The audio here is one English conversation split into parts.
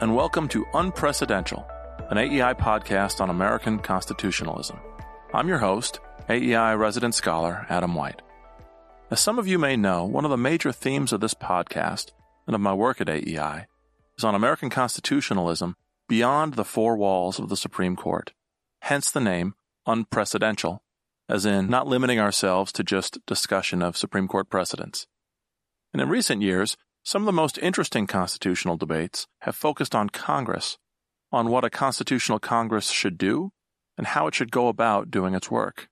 and welcome to Unprecedential, an AEI podcast on American constitutionalism. I'm your host, AEI resident scholar Adam White. As some of you may know, one of the major themes of this podcast and of my work at AEI is on American constitutionalism beyond the four walls of the Supreme Court, hence the name Unprecedential, as in not limiting ourselves to just discussion of Supreme Court precedents. And in recent years, some of the most interesting constitutional debates have focused on Congress, on what a constitutional Congress should do and how it should go about doing its work.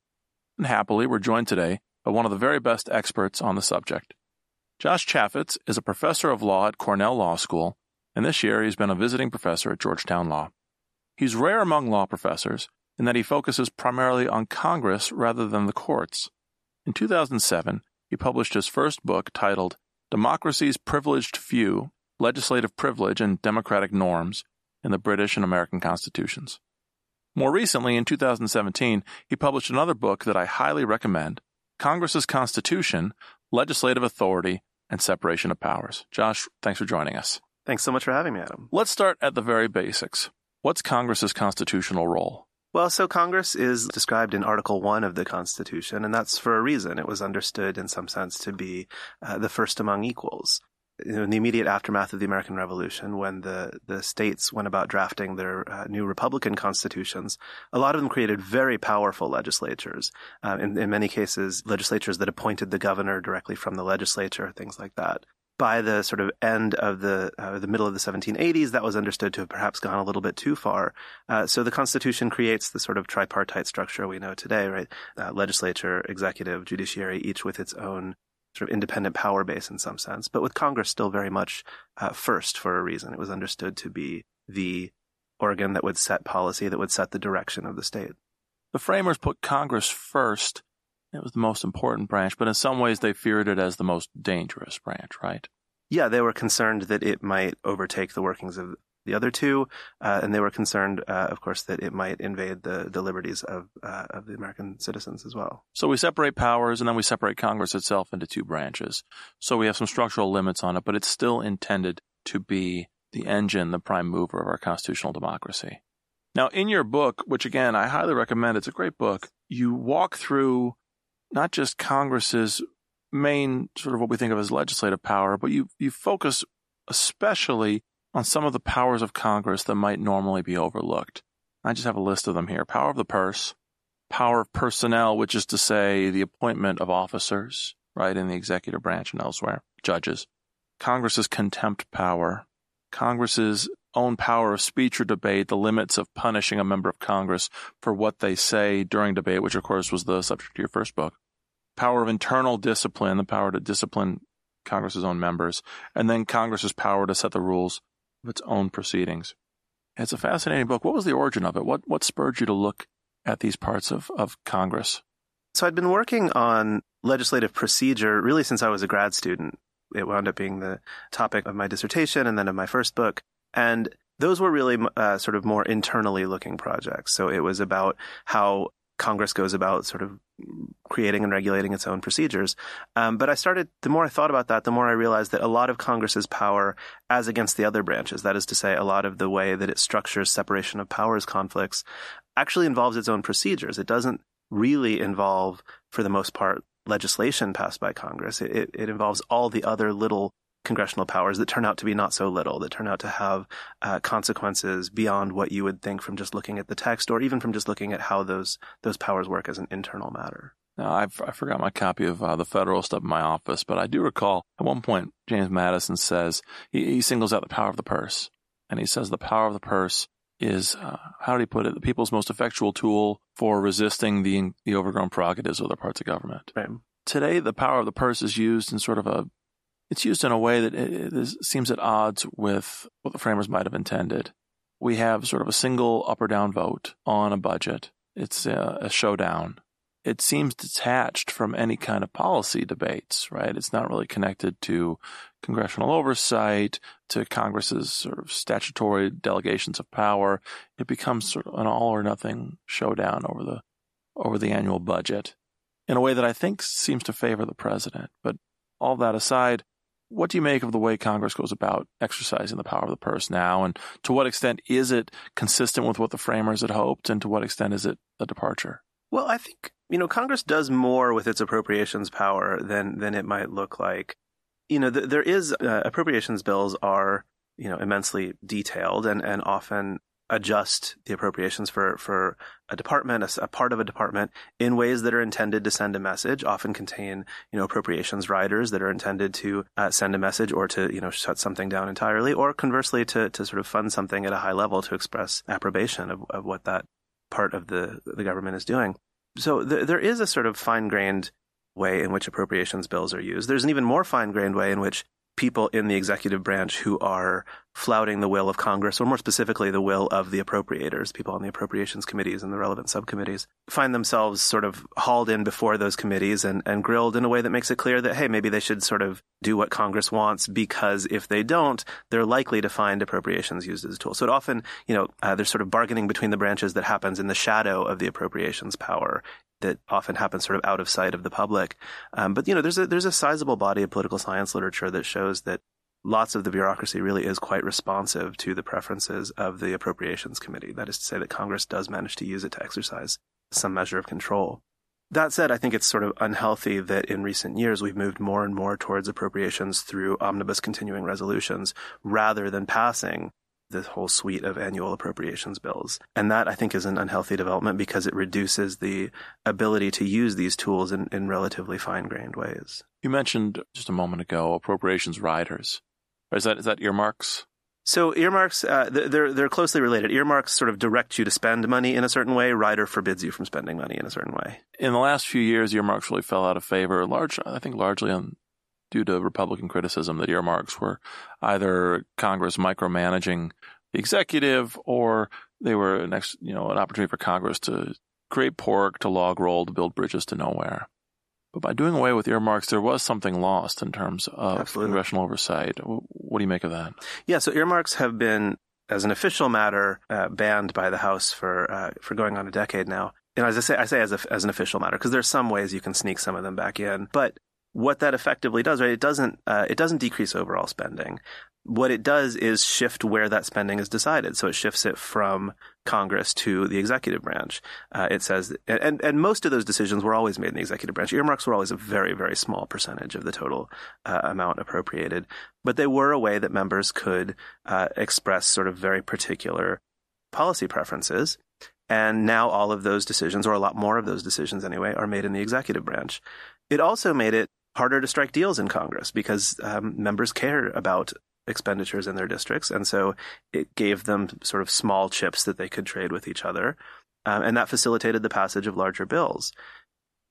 And happily, we're joined today by one of the very best experts on the subject. Josh Chaffetz is a professor of law at Cornell Law School, and this year he's been a visiting professor at Georgetown Law. He's rare among law professors in that he focuses primarily on Congress rather than the courts. In 2007, he published his first book titled Democracy's Privileged Few, Legislative Privilege and Democratic Norms in the British and American Constitutions. More recently, in 2017, he published another book that I highly recommend, Congress's Constitution, Legislative Authority, and Separation of Powers. Josh, thanks for joining us. Thanks so much for having me, Adam. Let's start at the very basics. What's Congress's constitutional role? Well, so Congress is described in Article 1 of the Constitution, and that's for a reason. It was understood in some sense to be the first among equals. In the immediate aftermath of the American Revolution, when the states went about drafting their new Republican constitutions, a lot of them created very powerful legislatures, in many cases legislatures that appointed the governor directly from the legislature, things like that. By the sort of end of the middle of the 1780s, that was understood to have perhaps gone a little bit too far. So the Constitution creates the sort of tripartite structure we know today, right? Legislature, executive, judiciary, each with its own sort of independent power base in some sense, but with Congress still very much first for a reason. It was understood to be the organ that would set policy, that would set the direction of the state. The framers put Congress first. It was the most important branch, but in some ways they feared it as the most dangerous branch, right? Yeah, they were concerned that it might overtake the workings of the other two, and they were concerned, of course, that it might invade the liberties of the American citizens as well. So we separate powers, and then we separate Congress itself into two branches. So we have some structural limits on it, but it's still intended to be the engine, the prime mover of our constitutional democracy. Now, in your book, which, again, I highly recommend, it's a great book, you walk through not just Congress's main sort of what we think of as legislative power, but you focus especially on some of the powers of Congress that might normally be overlooked. I just have a list of them here. Power of the purse, power of personnel, which is to say the appointment of officers, right, in the executive branch and elsewhere, judges, Congress's contempt power, Congress's own power of speech or debate, the limits of punishing a member of Congress for what they say during debate, which of course was the subject of your first book, power of internal discipline, the power to discipline Congress's own members, and then Congress's power to set the rules of its own proceedings. It's a fascinating book. What was the origin of it? What spurred you to look at these parts of Congress? So I'd been working on legislative procedure really since I was a grad student. It wound up being the topic of my dissertation and then of my first book. And those were really sort of more internally looking projects. So it was about how Congress goes about sort of creating and regulating its own procedures. But I started, the more I thought about that, the more I realized that a lot of Congress's power as against the other branches, that is to say, a lot of the way that it structures separation of powers conflicts, actually involves its own procedures. It doesn't really involve, for the most part, legislation passed by Congress. It involves all the other little congressional powers that turn out to be not so little, that turn out to have consequences beyond what you would think from just looking at the text or even from just looking at how those powers work as an internal matter. Now, I forgot my copy of the Federalist up in my office, but I do recall at one point James Madison says, he singles out the power of the purse, and he says the power of the purse is, how did he put it, the people's most effectual tool for resisting the overgrown prerogatives of other parts of government. Right. Today, the power of the purse is used in sort of it's used in a way that it seems at odds with what the framers might have intended. We have sort of a single up or down vote on a budget. It's a showdown. It seems detached from any kind of policy debates, right? It's not really connected to congressional oversight, to Congress's sort of statutory delegations of power. It becomes sort of an all or nothing showdown over the annual budget in a way that I think seems to favor the president. But all that aside, What do you make of the way Congress goes about exercising the power of the purse now? And to what extent is it consistent with what the framers had hoped? And to what extent is it a departure? Well, I think, Congress does more with its appropriations power than it might look like. There is appropriations bills are, immensely detailed and often adjust the appropriations for a department, a part of a department, in ways that are intended to send a message, often contain, appropriations riders that are intended to send a message or to, shut something down entirely, or conversely to sort of fund something at a high level to express approbation of what that part of the government is doing. So there is a sort of fine-grained way in which appropriations bills are used. There's an even more fine-grained way in which people in the executive branch who are flouting the will of Congress, or more specifically, the will of the appropriators, people on the appropriations committees and the relevant subcommittees, find themselves sort of hauled in before those committees and grilled in a way that makes it clear that, hey, maybe they should sort of do what Congress wants, because if they don't, they're likely to find appropriations used as a tool. So it often, there's sort of bargaining between the branches that happens in the shadow of the appropriations power that often happens sort of out of sight of the public. But, there's a sizable body of political science literature that shows that lots of the bureaucracy really is quite responsive to the preferences of the appropriations committee. That is to say that Congress does manage to use it to exercise some measure of control. That said, I think it's sort of unhealthy that in recent years we've moved more and more towards appropriations through omnibus continuing resolutions rather than passing this whole suite of annual appropriations bills. And that, I think, is an unhealthy development because it reduces the ability to use these tools in relatively fine-grained ways. You mentioned just a moment ago appropriations riders. Is that earmarks? So earmarks, they're closely related. Earmarks sort of direct you to spend money in a certain way. Rider forbids you from spending money in a certain way. In the last few years, earmarks really fell out of favor, largely on due to Republican criticism that earmarks were either Congress micromanaging the executive, or they were an opportunity for Congress to create pork, to log roll, to build bridges to nowhere. But by doing away with earmarks, there was something lost in terms of congressional oversight. What do you make of that? Yeah, so earmarks have been, as an official matter, banned by the House for going on a decade now. And as I say as an official matter, because there's some ways you can sneak some of them back in, but what that effectively does, right? It doesn't decrease overall spending. What it does is shift where that spending is decided. So it shifts it from Congress to the executive branch. It says, and most of those decisions were always made in the executive branch. Earmarks were always a very, very small percentage of the total amount appropriated, but they were a way that members could express sort of very particular policy preferences. And now all of those decisions, or a lot more of those decisions anyway, are made in the executive branch. It also made it harder to strike deals in Congress because members care about expenditures in their districts. And so it gave them sort of small chips that they could trade with each other. And that facilitated the passage of larger bills.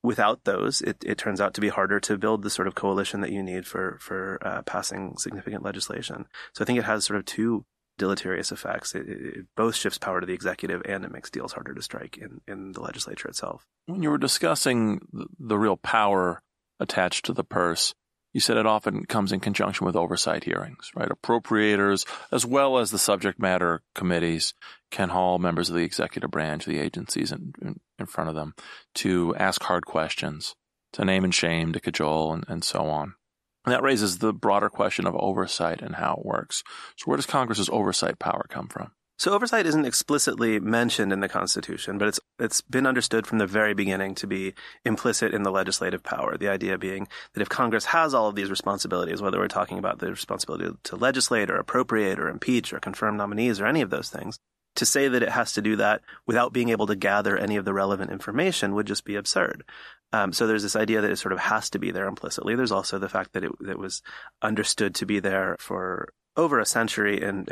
Without those, it turns out to be harder to build the sort of coalition that you need for passing significant legislation. So I think it has sort of two deleterious effects. It both shifts power to the executive and it makes deals harder to strike in the legislature itself. When you were discussing the real power attached to the purse, you said it often comes in conjunction with oversight hearings, right? Appropriators, as well as the subject matter committees, can haul members of the executive branch, the agencies in front of them, to ask hard questions, to name and shame, to cajole, and so on. And that raises the broader question of oversight and how it works. So where does Congress's oversight power come from? So oversight isn't explicitly mentioned in the Constitution, but it's been understood from the very beginning to be implicit in the legislative power. The idea being that if Congress has all of these responsibilities, whether we're talking about the responsibility to legislate or appropriate or impeach or confirm nominees or any of those things, to say that it has to do that without being able to gather any of the relevant information would just be absurd. So there's this idea that it sort of has to be there implicitly. There's also the fact that it was understood to be there for over a century in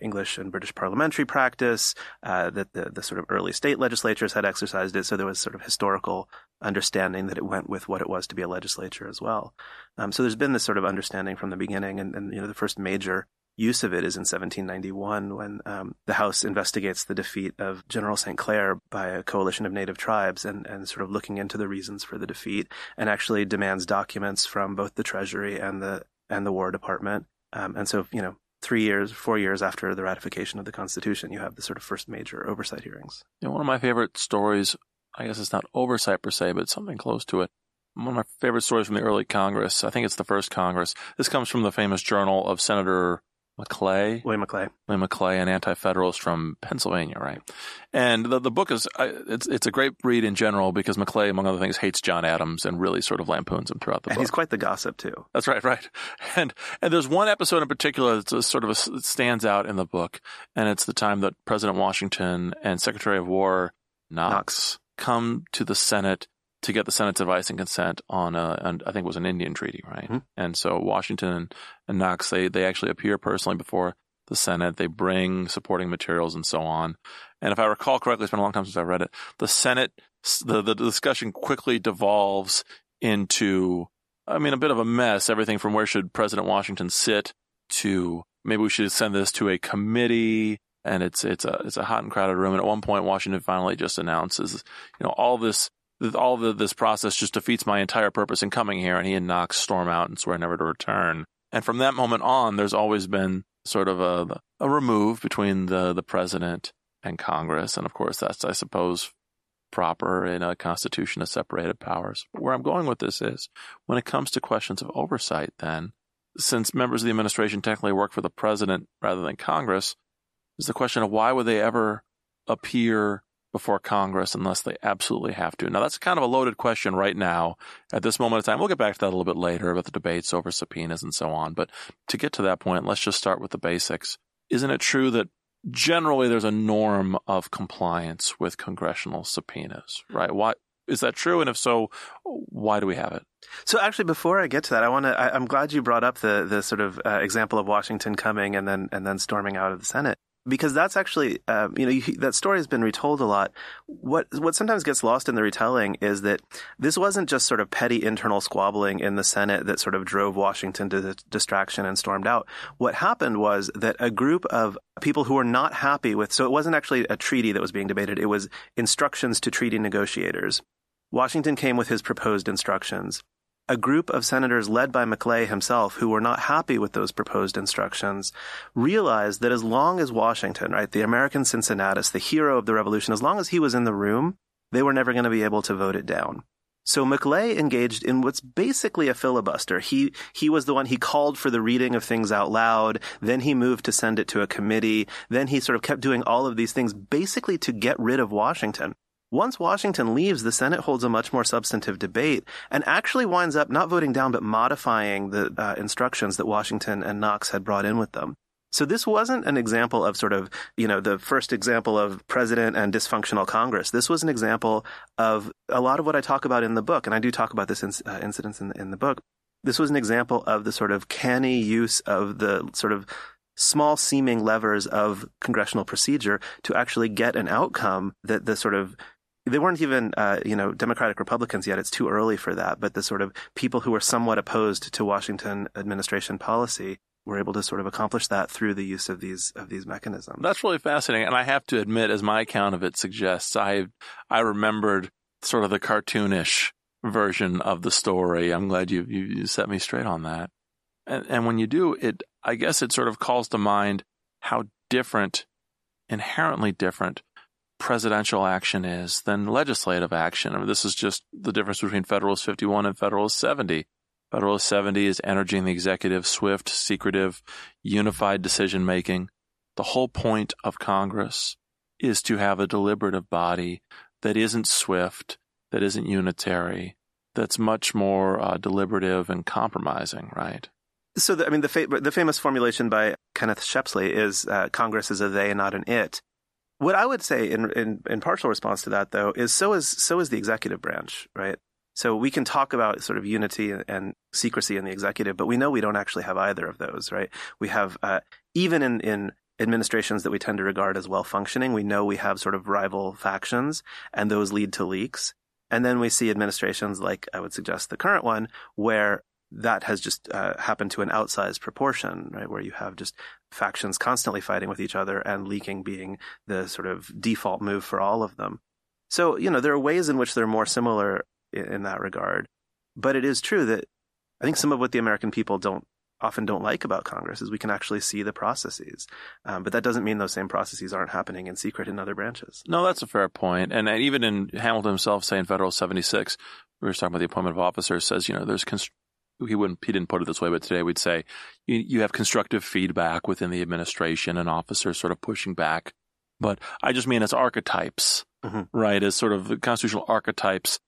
English and British parliamentary practice, that the sort of early state legislatures had exercised it. So there was sort of historical understanding that it went with what it was to be a legislature as well. So there's been this sort of understanding from the beginning. And the first major use of it is in 1791 when the House investigates the defeat of General St. Clair by a coalition of native tribes and sort of looking into the reasons for the defeat and actually demands documents from both the Treasury and the War Department. And so, 4 years after the ratification of the Constitution, you have the sort of first major oversight hearings. One of my favorite stories, I guess it's not oversight per se, but something close to it, One of my favorite stories from the early Congress, I think it's the first Congress. This comes from the famous journal of Senator McClay. William McClay, an anti-federalist from Pennsylvania, right? And the book is it's a great read in general because McClay, among other things, hates John Adams and really sort of lampoons him throughout the book. And he's quite the gossip too. That's right, right. And there's one episode in particular that's that stands out in the book, and it's the time that President Washington and Secretary of War Knox come to the Senate to get the Senate's advice and consent on I think it was an Indian treaty, right? Mm-hmm. And so Washington and Knox, they actually appear personally before the Senate. They bring supporting materials and so on. And if I recall correctly, it's been a long time since I read it, the Senate, the discussion quickly devolves into, I mean, a bit of a mess, everything from where should President Washington sit to maybe we should send this to a committee. And it's a hot and crowded room. And at one point, Washington finally just announces, you know, all this process just defeats my entire purpose in coming here. And he and Knox storm out and swear never to return. And from that moment on, there's always been sort of a remove between the president and Congress. And of course, that's, I suppose, proper in a constitution of separated powers. But where I'm going with this is, when it comes to questions of oversight then, since members of the administration technically work for the president rather than Congress, is the question of why would they ever appear before Congress unless they absolutely have to. Now, that's kind of a loaded question right now at this moment of time. We'll get back to that a little bit later about the debates over subpoenas and so on. But to get to that point, let's just start with the basics. Isn't it true that generally there's a norm of compliance with congressional subpoenas, right? Why is that true? And if so, why do we have it? So actually, before I get to that, I'm glad you brought up the sort of example of Washington coming and then storming out of the Senate. Because that's actually, that story has been retold a lot. What sometimes gets lost in the retelling is that this wasn't just sort of petty internal squabbling in the Senate that sort of drove Washington to the distraction and stormed out. What happened was that a group of people who were not happy with, so it wasn't actually a treaty that was being debated, it was instructions to treaty negotiators. Washington came with his proposed instructions. A group of senators led by McClay himself who were not happy with those proposed instructions realized that as long as Washington, right, the American Cincinnatus, the hero of the revolution, as long as he was in the room, they were never going to be able to vote it down. So McClay engaged in what's basically a filibuster. He was the one, he called for the reading of things out loud, then he moved to send it to a committee, then he sort of kept doing all of these things basically to get rid of Washington. Once Washington leaves, the Senate holds a much more substantive debate and actually winds up not voting down but modifying the instructions that Washington and Knox had brought in with them. So this wasn't an example of sort of, you know, the first example of president and dysfunctional Congress. This was an example of a lot of what I talk about in the book, and I do talk about this incidents in the book. This was an example of the sort of canny use of the sort of small seeming levers of congressional procedure to actually get an outcome that the sort of they weren't even, Democratic Republicans yet. It's too early for that. But the sort of people who were somewhat opposed to Washington administration policy were able to sort of accomplish that through the use of these mechanisms. That's really fascinating. And I have to admit, as my account of it suggests, I remembered sort of the cartoonish version of the story. I'm glad you set me straight on that. And when you do it, I guess it sort of calls to mind how different, inherently different, presidential action is than legislative action. I mean, this is just the difference between Federalist 51 and Federalist 70. Federalist 70 is energizing the executive, swift, secretive, unified decision-making. The whole point of Congress is to have a deliberative body that isn't swift, that isn't unitary, that's much more deliberative and compromising, right? So, the famous formulation by Kenneth Shepsley is Congress is a they, not an it. What I would say in partial response to that, though, is so is the executive branch, right? So we can talk about sort of unity and secrecy in the executive, but we know we don't actually have either of those, right? We have even in administrations that we tend to regard as well-functioning, we know we have sort of rival factions, and those lead to leaks. And then we see administrations like I would suggest the current one, where that has just happened to an outsized proportion, right? Where you have just factions constantly fighting with each other and leaking being the sort of default move for all of them. So, there are ways in which they're more similar in that regard. But it is true that I think some of what the American people often don't like about Congress is we can actually see the processes. But that doesn't mean those same processes aren't happening in secret in other branches. No, that's a fair point. And even in Hamilton himself saying Federalist 76, we were talking about the appointment of officers, says, you know, there's he didn't put it this way, but today we'd say you have constructive feedback within the administration and officers sort of pushing back. But I just mean as archetypes, right? As sort of the constitutional archetypes,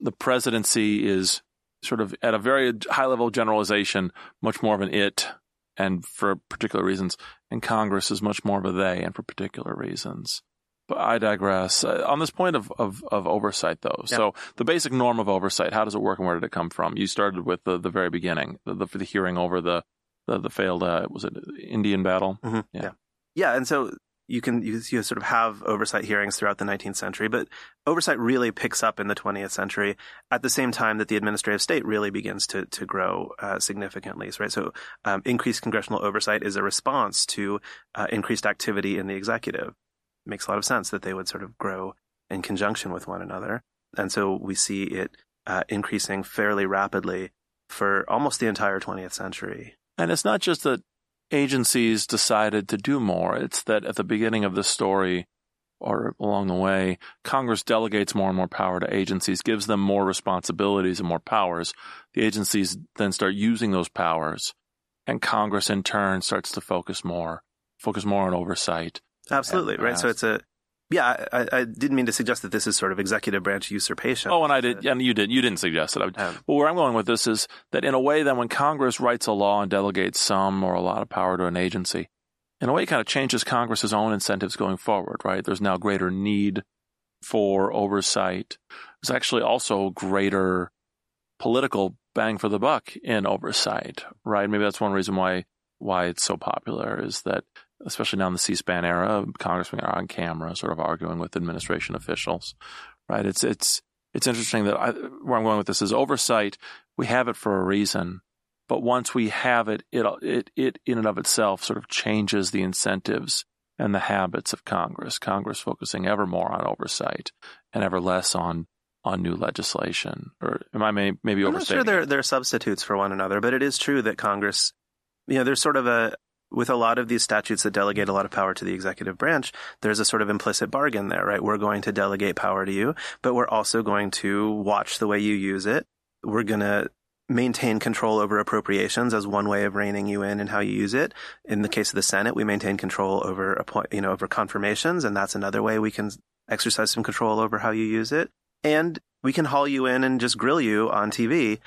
the presidency is sort of at a very high level generalization, much more of an it and for particular reasons, and Congress is much more of a they and for particular reasons. But I digress. On this point of oversight, though, so the basic norm of oversight, how does it work and where did it come from? You started with the very beginning, the hearing over the failed, was it Indian battle? Yeah, and so you sort of have oversight hearings throughout the 19th century, but oversight really picks up in the 20th century at the same time that the administrative state really begins to grow significantly, right? So increased congressional oversight is a response to increased activity in the executive. Makes a lot of sense that they would sort of grow in conjunction with one another. And so we see it increasing fairly rapidly for almost the entire 20th century. And it's not just that agencies decided to do more. It's that at the beginning of the story or along the way, Congress delegates more and more power to agencies, gives them more responsibilities and more powers. The agencies then start using those powers, and Congress in turn starts to focus more on oversight. Absolutely, right. So it's I didn't mean to suggest that this is sort of executive branch usurpation. Oh, and I did, and you didn't suggest it. Well, where I'm going with this is that in a way that when Congress writes a law and delegates some or a lot of power to an agency, in a way it kind of changes Congress's own incentives going forward, right? There's now greater need for oversight. There's actually also greater political bang for the buck in oversight, right? Maybe that's one reason why it's so popular is that, especially now in the C-SPAN era, congressmen are on camera sort of arguing with administration officials, right? It's interesting that where I'm going with this is oversight. We have it for a reason, but once we have it, it in and of itself sort of changes the incentives and the habits of Congress. Congress focusing ever more on oversight and ever less on new legislation. Or am I maybe overstating? I'm not sure they're substitutes for one another, but it is true that Congress, you know, there's sort of with a lot of these statutes that delegate a lot of power to the executive branch, there's a sort of implicit bargain there, right? We're going to delegate power to you, but we're also going to watch the way you use it. We're going to maintain control over appropriations as one way of reining you in and how you use it. In the case of the Senate, we maintain control over, over confirmations, and that's another way we can exercise some control over how you use it. And we can haul you in and just grill you on TV.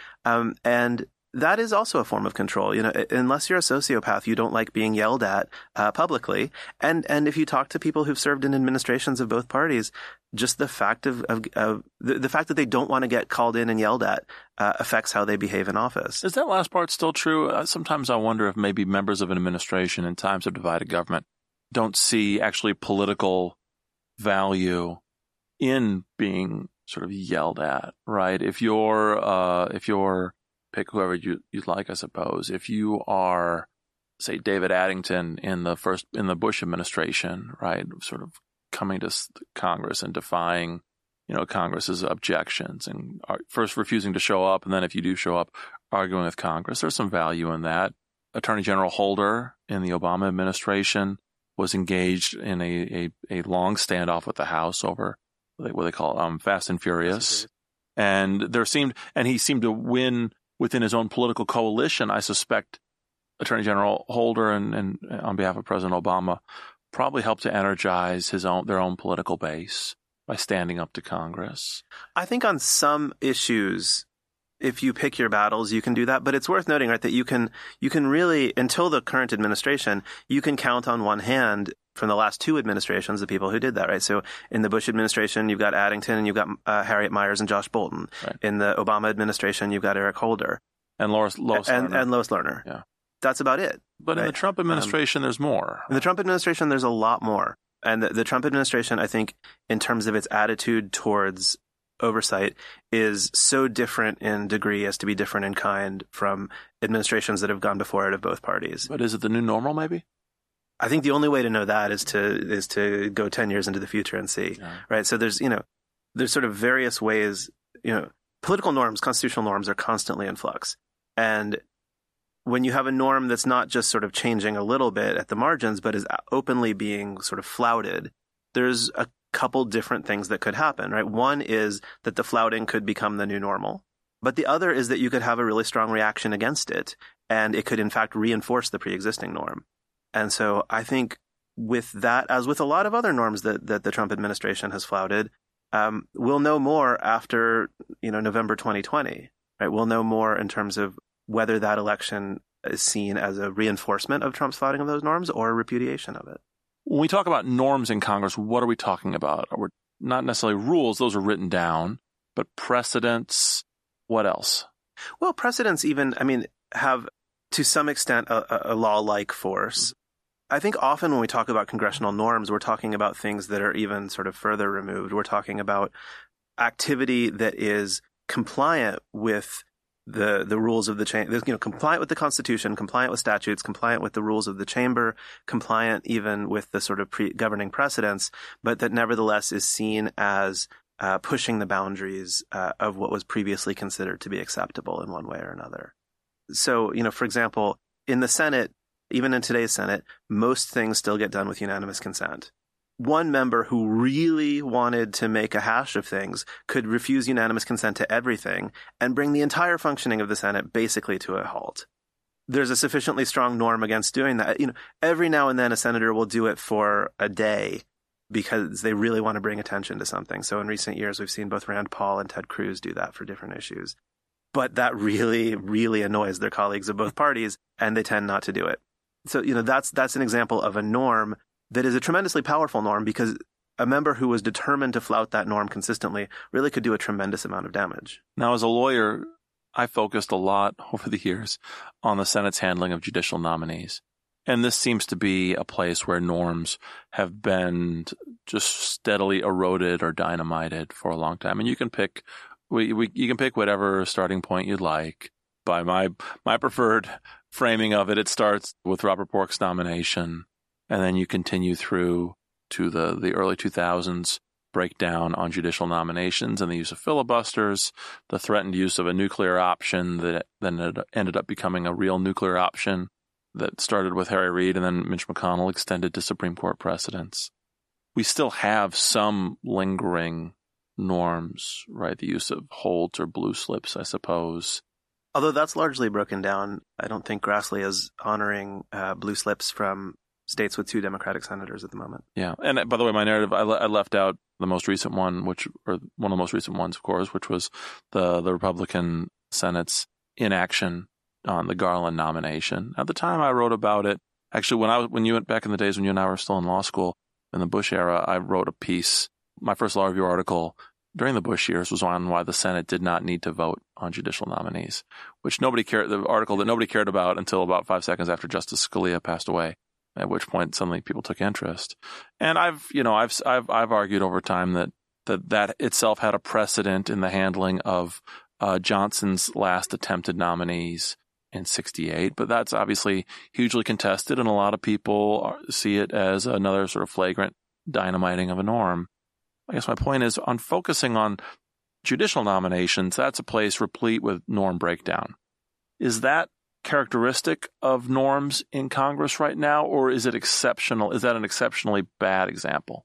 That is also a form of control. You know, unless you're a sociopath, you don't like being yelled at publicly. And if you talk to people who've served in administrations of both parties, just the fact of the fact that they don't want to get called in and yelled at affects how they behave in office. Is that last part still true? Sometimes I wonder if maybe members of an administration in times of divided government don't see actually political value in being sort of yelled at, right? If you're pick whoever you'd like, I suppose. If you are, say, David Addington in the Bush administration, right, sort of coming to Congress and defying, Congress's objections and first refusing to show up, and then if you do show up, arguing with Congress. There's some value in that. Attorney General Holder in the Obama administration was engaged in a long standoff with the House over what they call Fast and Furious, and he seemed to win. Within his own political coalition, I suspect Attorney General Holder and on behalf of President Obama probably helped to energize their own political base by standing up to Congress. I think on some issues, if you pick your battles, you can do that. But it's worth noting, right, that you can really, until the current administration, you can count on one hand from the last two administrations, the people who did that, right? So in the Bush administration, you've got Addington and you've got Harriet Myers and Josh Bolton. Right. In the Obama administration, you've got Eric Holder. And Lois Lerner. Yeah. That's about it. But right? In the Trump administration, there's more. In the Trump administration, there's a lot more. And the Trump administration, I think, in terms of its attitude towards oversight, is so different in degree as to be different in kind from administrations that have gone before it of both parties. But is it the new normal, maybe? I think the only way to know that is to go 10 years into the future and see, right? So there's sort of various ways, political norms, constitutional norms are constantly in flux. And when you have a norm that's not just sort of changing a little bit at the margins, but is openly being sort of flouted, there's a couple different things that could happen, right? One is that the flouting could become the new normal. But the other is that you could have a really strong reaction against it, and it could, in fact, reinforce the pre-existing norm. And so I think with that, as with a lot of other norms that the Trump administration has flouted, we'll know more after, November 2020, right? We'll know more in terms of whether that election is seen as a reinforcement of Trump's flouting of those norms or a repudiation of it. When we talk about norms in Congress, what are we talking about? We're not necessarily rules. Those are written down, but precedents. What else? Well, precedents even, have to some extent a law-like force. I think often when we talk about congressional norms, we're talking about things that are even sort of further removed. We're talking about activity that is compliant with the rules of the chamber, compliant with the Constitution, compliant with statutes, compliant with the rules of the chamber, compliant even with the sort of governing precedents, but that nevertheless is seen as pushing the boundaries of what was previously considered to be acceptable in one way or another. So, for example, in the Senate, even in today's Senate, most things still get done with unanimous consent. One member who really wanted to make a hash of things could refuse unanimous consent to everything and bring the entire functioning of the Senate basically to a halt. There's a sufficiently strong norm against doing that. Every now and then a senator will do it for a day because they really want to bring attention to something. So in recent years, we've seen both Rand Paul and Ted Cruz do that for different issues. But that really, really annoys their colleagues of both parties, and they tend not to do it. So, that's an example of a norm that is a tremendously powerful norm, because a member who was determined to flout that norm consistently really could do a tremendous amount of damage. Now, as a lawyer, I focused a lot over the years on the Senate's handling of judicial nominees. And this seems to be a place where norms have been just steadily eroded or dynamited for a long time. And you can pick you can pick whatever starting point you'd like. By my preferred framing of it, it starts with Robert Bork's nomination, and then you continue through to the early 2000s breakdown on judicial nominations and the use of filibusters, the threatened use of a nuclear option that then ended up becoming a real nuclear option that started with Harry Reid and then Mitch McConnell extended to Supreme Court precedents. We still have some lingering norms, right? The use of holds or blue slips, I suppose. Although that's largely broken down, I don't think Grassley is honoring blue slips from states with two Democratic senators at the moment. Yeah. And by the way, my narrative, I left out the most recent one, which was the Republican Senate's inaction on the Garland nomination. At the time I wrote about it, actually, back in the days when you and I were still in law school, in the Bush era, I wrote a piece, my first law review article, during the Bush years, was on why the Senate did not need to vote on judicial nominees, which nobody cared, the article that nobody cared about until about 5 seconds after Justice Scalia passed away, at which point suddenly people took interest. And I've argued over time that itself had a precedent in the handling of Johnson's last attempted nominees in 1968, but that's obviously hugely contested, and a lot of people see it as another sort of flagrant dynamiting of a norm. I guess my point is, on focusing on judicial nominations, that's a place replete with norm breakdown. Is that characteristic of norms in Congress right now, or is it exceptional? Is that an exceptionally bad example?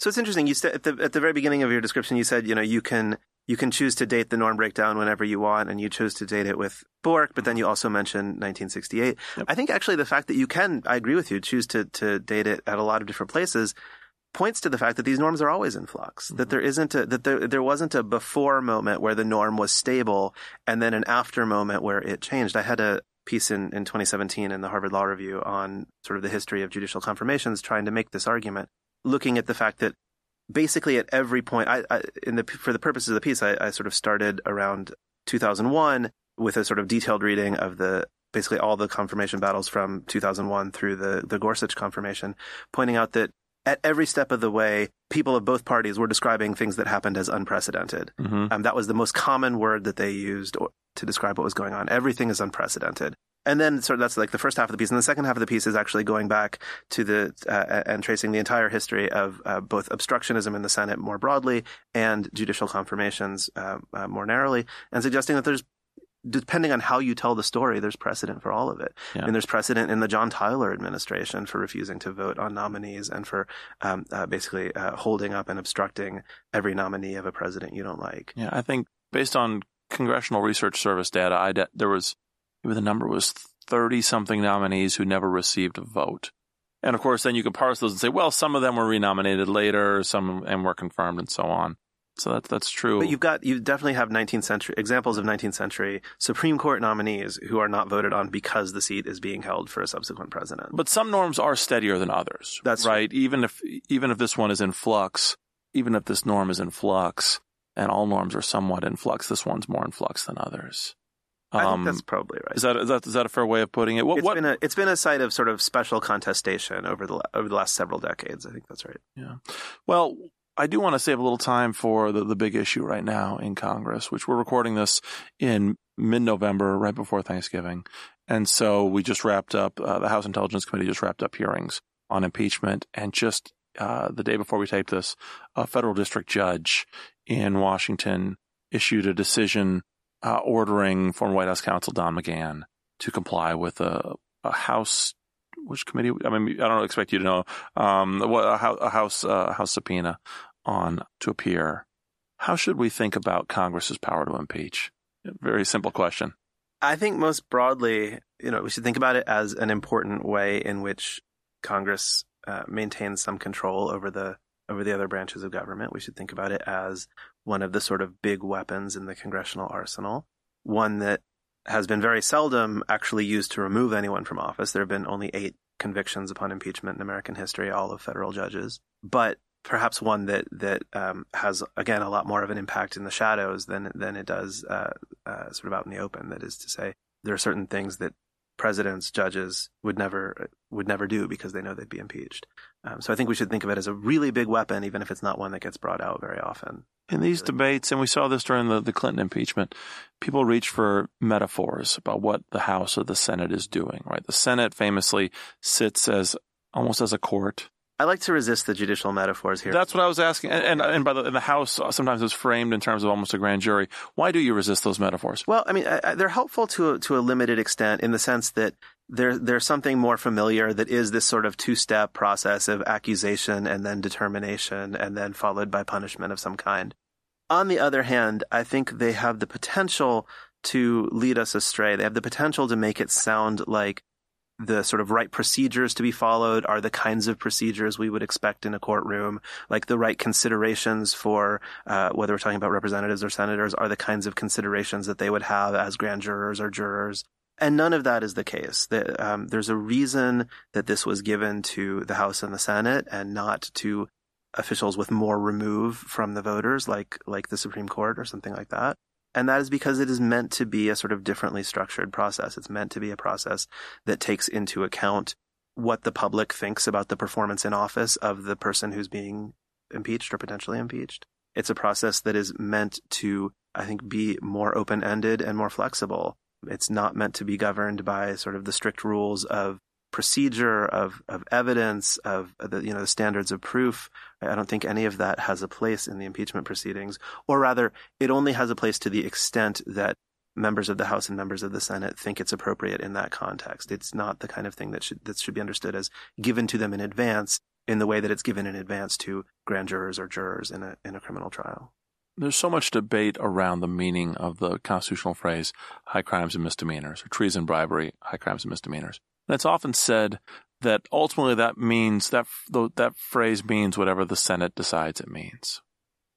So it's interesting. You said at the very beginning of your description, you said, you can choose to date the norm breakdown whenever you want, and you chose to date it with Bork, but then you also mentioned 1968. Yep. I think actually the fact that you can, I agree with you, choose to date it at a lot of different places points to the fact that these norms are always in flux, that there isn't there wasn't a before moment where the norm was stable and then an after moment where it changed. I had a piece in 2017 in the Harvard Law Review on sort of the history of judicial confirmations, trying to make this argument, looking at the fact that basically at every point, for the purposes of the piece, I sort of started around 2001 with a sort of detailed reading of basically all the confirmation battles from 2001 through the Gorsuch confirmation, pointing out that at every step of the way, people of both parties were describing things that happened as unprecedented. Mm-hmm. That was the most common word that they used to describe what was going on. Everything is unprecedented. And then sort of that's like the first half of the piece. And the second half of the piece is actually going back to and tracing the entire history of both obstructionism in the Senate more broadly and judicial confirmations more narrowly, and suggesting that there's depending on how you tell the story, there's precedent for all of it. Yeah. And there's precedent in the John Tyler administration for refusing to vote on nominees and for basically holding up and obstructing every nominee of a president you don't like. Yeah, I think based on Congressional Research Service data, the number was 30-something nominees who never received a vote. And, of course, then you can parse those and say, well, some of them were renominated later, some were confirmed, and so on. So that's true. But you definitely have 19th century examples of 19th century Supreme Court nominees who are not voted on because the seat is being held for a subsequent president. But some norms are steadier than others. That's right. True. Even if this one is in flux, even if this norm is in flux, and all norms are somewhat in flux, this one's more in flux than others. I think that's probably right. Is that a fair way of putting it? It's been a site of sort of special contestation over the last several decades. I think that's right. Yeah. Well, I do want to save a little time for the big issue right now in Congress, which we're recording this in mid-November, right before Thanksgiving. And so we just wrapped up, the House Intelligence Committee just wrapped up hearings on impeachment. And just the day before we taped this, a federal district judge in Washington issued a decision ordering former White House counsel Don McGahn to comply with a House, which committee? I mean, I don't expect you to know. A House subpoena to appear. How should we think about Congress's power to impeach? Very simple question. I think most broadly, we should think about it as an important way in which Congress maintains some control over the other branches of government. We should think about it as one of the sort of big weapons in the congressional arsenal, one that has been very seldom actually used to remove anyone from office. There have been only 8 convictions upon impeachment in American history, all of federal judges, but perhaps one that has, again, a lot more of an impact in the shadows than it does sort of out in the open. That is to say, there are certain things that presidents, judges would never do because they know they'd be impeached. So I think we should think of it as a really big weapon, even if it's not one that gets brought out very often. In these debates, and we saw this during the Clinton impeachment, people reach for metaphors about what the House or the Senate is doing, right? The Senate famously sits almost as a court. I like to resist the judicial metaphors here. That's what I was asking. And the House sometimes is framed in terms of almost a grand jury. Why do you resist those metaphors? Well, I mean, they're helpful to a limited extent in the sense that there's something more familiar that is this sort of two-step process of accusation and then determination and then followed by punishment of some kind. On the other hand, I think they have the potential to lead us astray. They have the potential to make it sound like the sort of right procedures to be followed are the kinds of procedures we would expect in a courtroom, like the right considerations for whether we're talking about representatives or senators are the kinds of considerations that they would have as grand jurors or jurors. And none of that is the case. There's a reason that this was given to the House and the Senate and not to officials with more remove from the voters like the Supreme Court or something like that. And that is because it is meant to be a sort of differently structured process. It's meant to be a process that takes into account what the public thinks about the performance in office of the person who's being impeached or potentially impeached. It's a process that is meant to, I think, be more open-ended and more flexible. It's not meant to be governed by sort of the strict rules of procedure, of evidence, of the standards of proof. I don't think any of that has a place in the impeachment proceedings, or rather, it only has a place to the extent that members of the House and members of the Senate think it's appropriate in that context. It's not the kind of thing that should be understood as given to them in advance in the way that it's given in advance to grand jurors or jurors in a criminal trial. There's so much debate around the meaning of the constitutional phrase "high crimes and misdemeanors" or "treason, bribery, high crimes and misdemeanors." And it's often said that ultimately that means that phrase means whatever the Senate decides it means,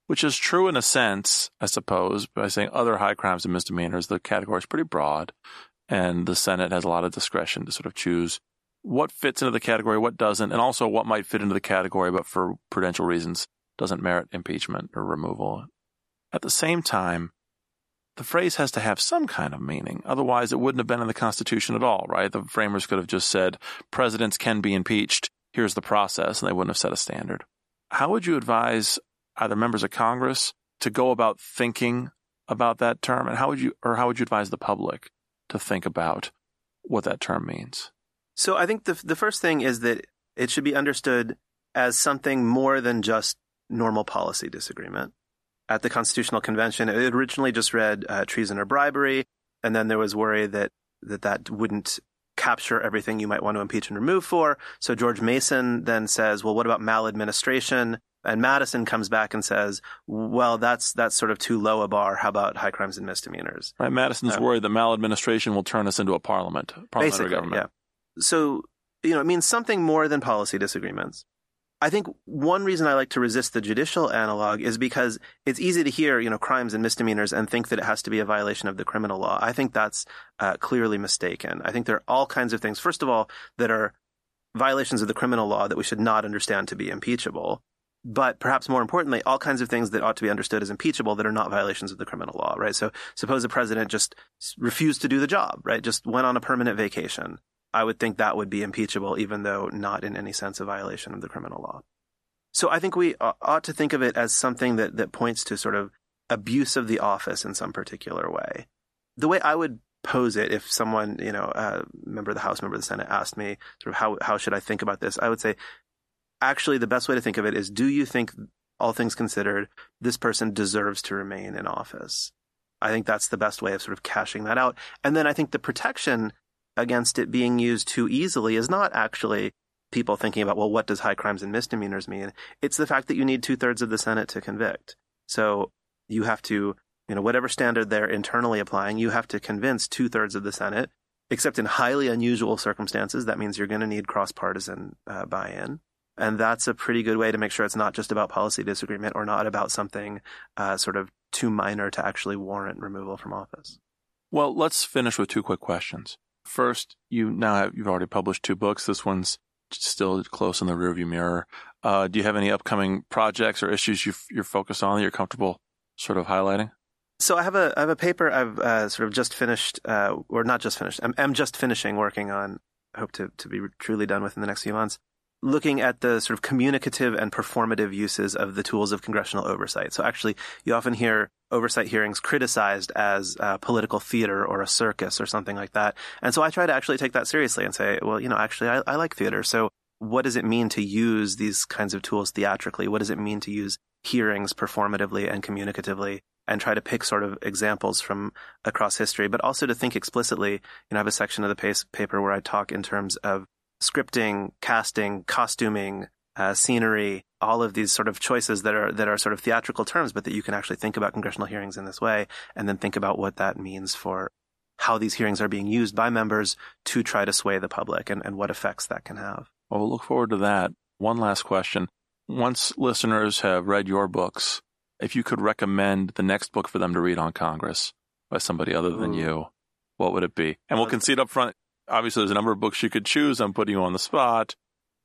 which is true in a sense, I suppose, by saying other high crimes and misdemeanors. The category is pretty broad, and the Senate has a lot of discretion to sort of choose what fits into the category, what doesn't, and also what might fit into the category, but for prudential reasons doesn't merit impeachment or removal. At the same time, the phrase has to have some kind of meaning. Otherwise, it wouldn't have been in the Constitution at all, right? The framers could have just said, presidents can be impeached, here's the process, and they wouldn't have set a standard. How would you advise either members of Congress to go about thinking about that term, and how would you advise the public to think about what that term means? So I think the first thing is that it should be understood as something more than just normal policy disagreement. At the Constitutional Convention, it originally just read treason or bribery. And then there was worry that wouldn't capture everything you might want to impeach and remove for. So George Mason then says, well, what about maladministration? And Madison comes back and says, well, that's sort of too low a bar. How about high crimes and misdemeanors? Right. Madison's worried that maladministration will turn us into a parliamentary government. Yeah. So, it means something more than policy disagreements. I think one reason I like to resist the judicial analog is because it's easy to hear, crimes and misdemeanors and think that it has to be a violation of the criminal law. I think that's clearly mistaken. I think there are all kinds of things, first of all, that are violations of the criminal law that we should not understand to be impeachable. But perhaps more importantly, all kinds of things that ought to be understood as impeachable that are not violations of the criminal law, right? So suppose the president just refused to do the job, right? Just went on a permanent vacation. I would think that would be impeachable, even though not in any sense a violation of the criminal law. So I think we ought to think of it as something that points to sort of abuse of the office in some particular way. The way I would pose it, if someone, member of the House, member of the Senate asked me sort of how should I think about this, I would say, actually, the best way to think of it is, do you think, all things considered, this person deserves to remain in office? I think that's the best way of sort of cashing that out. And then I think the protection against it being used too easily is not actually people thinking about, well, what does high crimes and misdemeanors mean? It's the fact that you need 2/3 of the Senate to convict. So you have to, whatever standard they're internally applying, you have to convince 2/3 of the Senate, except in highly unusual circumstances. That means you're going to need cross-partisan buy-in. And that's a pretty good way to make sure it's not just about policy disagreement or not about something sort of too minor to actually warrant removal from office. Well, let's finish with two quick questions. First, you've already published two books. This one's still close in the rearview mirror. Do you have any upcoming projects or issues you're focused on that you're comfortable sort of highlighting? So I have a paper I've sort of just finished, or not just finished. I'm just finishing working on. I hope to be truly done within the next few months. Looking at the sort of communicative and performative uses of the tools of congressional oversight. So actually, you often hear oversight hearings criticized as political theater or a circus or something like that. And so I try to actually take that seriously and say, well, actually, I like theater. So what does it mean to use these kinds of tools theatrically? What does it mean to use hearings performatively and communicatively? And try to pick sort of examples from across history, but also to think explicitly. I have a section of the paper where I talk in terms of scripting, casting, costuming, scenery, all of these sort of choices that are sort of theatrical terms, but that you can actually think about congressional hearings in this way, and then think about what that means for how these hearings are being used by members to try to sway the public and what effects that can have. Well, we'll look forward to that. One last question. Once listeners have read your books, if you could recommend the next book for them to read on Congress by somebody other than you, what would it be? And we'll concede up front. Obviously, there's a number of books you could choose. I'm putting you on the spot.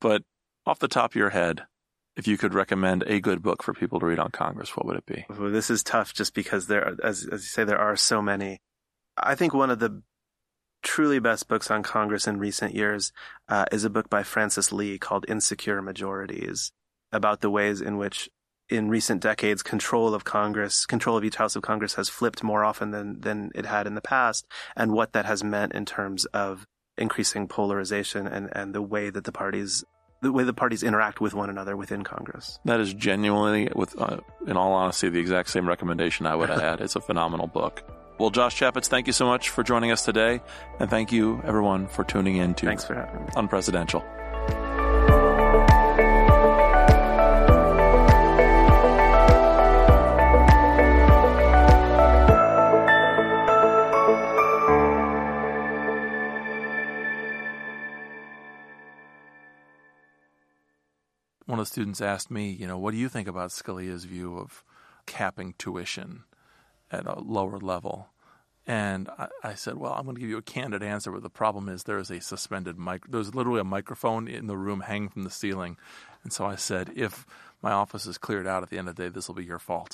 But off the top of your head, if you could recommend a good book for people to read on Congress, what would it be? Well, this is tough just because, as you say, there are so many. I think one of the truly best books on Congress in recent years is a book by Francis Lee called Insecure Majorities, about the ways in which, in recent decades, control of each house of Congress has flipped more often than it had in the past, and what that has meant in terms of increasing polarization and the way the parties interact with one another within Congress. That is genuinely, in all honesty, the exact same recommendation I would have had. It's a phenomenal book. Well, Josh Chaffetz, thank you so much for joining us today, and thank you everyone for tuning in to Unprecedential. One of the students asked me, what do you think about Scalia's view of capping tuition at a lower level? And I said, well, I'm going to give you a candid answer, but the problem is there is a suspended there's literally a microphone in the room hanging from the ceiling. And so I said, if my office is cleared out at the end of the day, this will be your fault.